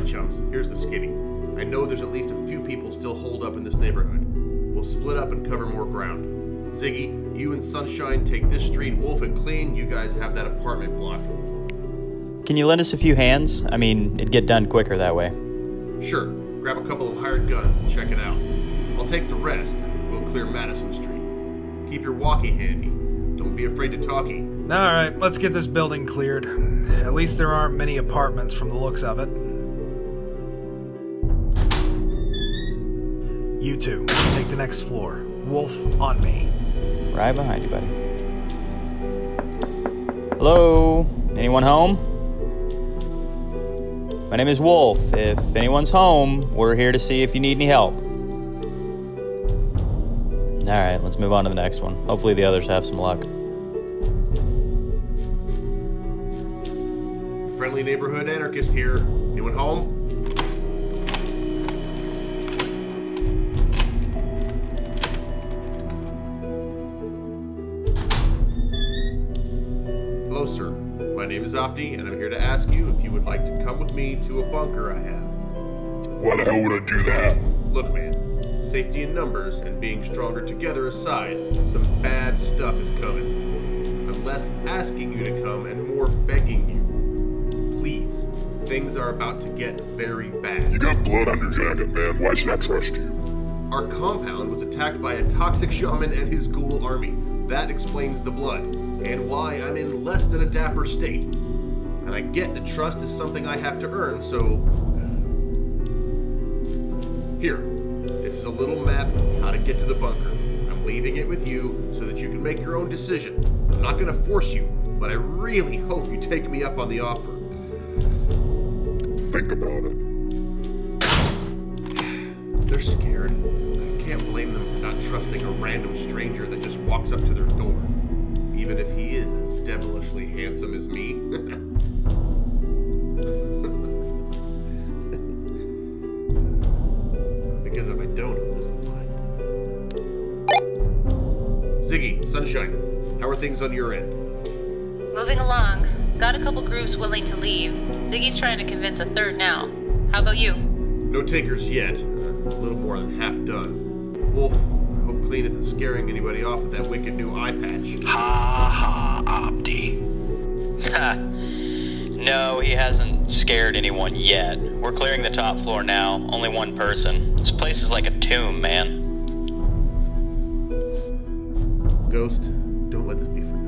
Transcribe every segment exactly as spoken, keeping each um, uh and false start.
right, chums, here's the skinny. I know there's at least a few people still holed up in this neighborhood. We'll split up and cover more ground. Ziggy, you and Sunshine take this street. Wolf and Clean, you guys have that apartment block. Can you lend us a few hands? I mean, it'd get done quicker that way. Sure. Grab a couple of hired guns and check it out. I'll take the rest. We'll clear Madison Street. Keep your walkie handy. Don't be afraid to talkie. Alright, let's get this building cleared. At least there aren't many apartments from the looks of it. You two, take the next floor. Wolf, on me. Right behind you, buddy. Hello? Anyone home? My name is Wolf. If anyone's home, we're here to see if you need any help. Alright, let's move on to the next one. Hopefully the others have some luck. Friendly neighborhood anarchist here. Anyone home? Hello, sir. My name is Opti, and I'm here to ask you if you would like to come with me to a bunker I have. Why the hell would I do that? Look, man. Safety in numbers and being stronger together aside, some bad stuff is coming. I'm less asking you to come and more begging you. Please, things are about to get very bad. You got blood on your jacket, man. Why should I trust you? Our compound was attacked by a toxic shaman and his ghoul army. That explains the blood, and why I'm in less than a dapper state. And I get that trust is something I have to earn, so... Here. This is a little map on how to get to the bunker. I'm leaving it with you so that you can make your own decision. I'm not going to force you, but I really hope you take me up on the offer. Think about it. They're scared. I can't blame them for not trusting a random stranger that just walks up to their door. Even if he is as devilishly handsome as me. Because if I don't, I'll lose my mind. Ziggy, Sunshine, how are things on your end? Moving along. Got a couple groups willing to leave. Ziggy's trying to convince a third now. How about you? No takers yet. A little more than half done. Wolf, I hope Clean isn't scaring anybody off with that wicked new eye patch. Ha ha, Opti. Ha. No, he hasn't scared anyone yet. We're clearing the top floor now, only one person. This place is like a tomb, man. Ghost, don't let this be for nothing.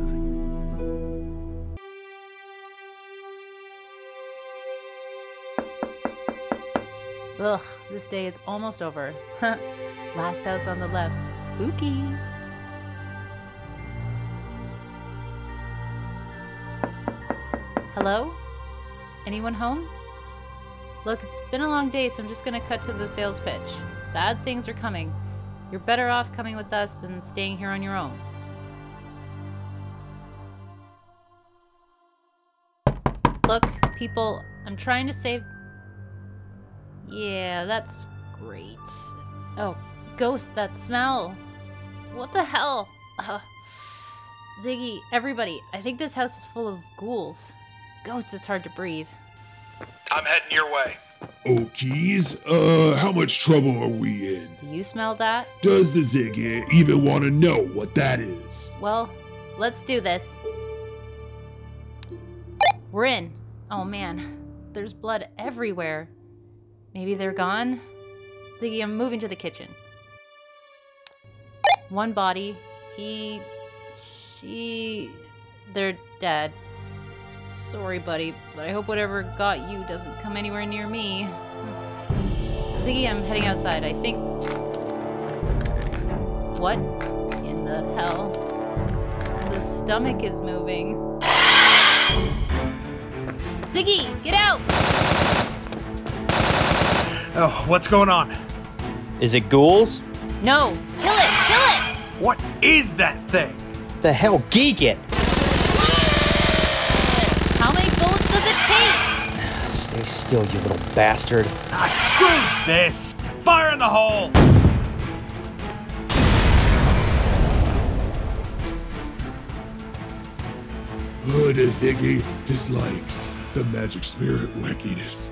Ugh, this day is almost over. Last house on the left. Spooky. Hello? Anyone home? Look, it's been a long day, so I'm just going to cut to the sales pitch. Bad things are coming. You're better off coming with us than staying here on your own. Look, people, I'm trying to save... Yeah, that's great. Oh, Ghost, that smell. What the hell? Uh, Ziggy, everybody, I think this house is full of ghouls. Ghost, it's hard to breathe. I'm heading your way. Oh, geez. Uh, how much trouble are we in? Do you smell that? Does the Ziggy even want to know what that is? Well, let's do this. We're in. Oh, man. There's blood everywhere. Maybe they're gone? Ziggy, I'm moving to the kitchen. One body. He... She... They're dead. Sorry, buddy, but I hope whatever got you doesn't come anywhere near me. Ziggy, I'm heading outside, I think... What in the hell? The stomach is moving. Ziggy, get out! Oh, what's going on? Is it ghouls? No, kill it, kill it! What is that thing? The hell, geek it! Stay still, you little bastard. Ah, screw this! Fire in the hole! Hood Ziggy dislikes the magic spirit wackiness.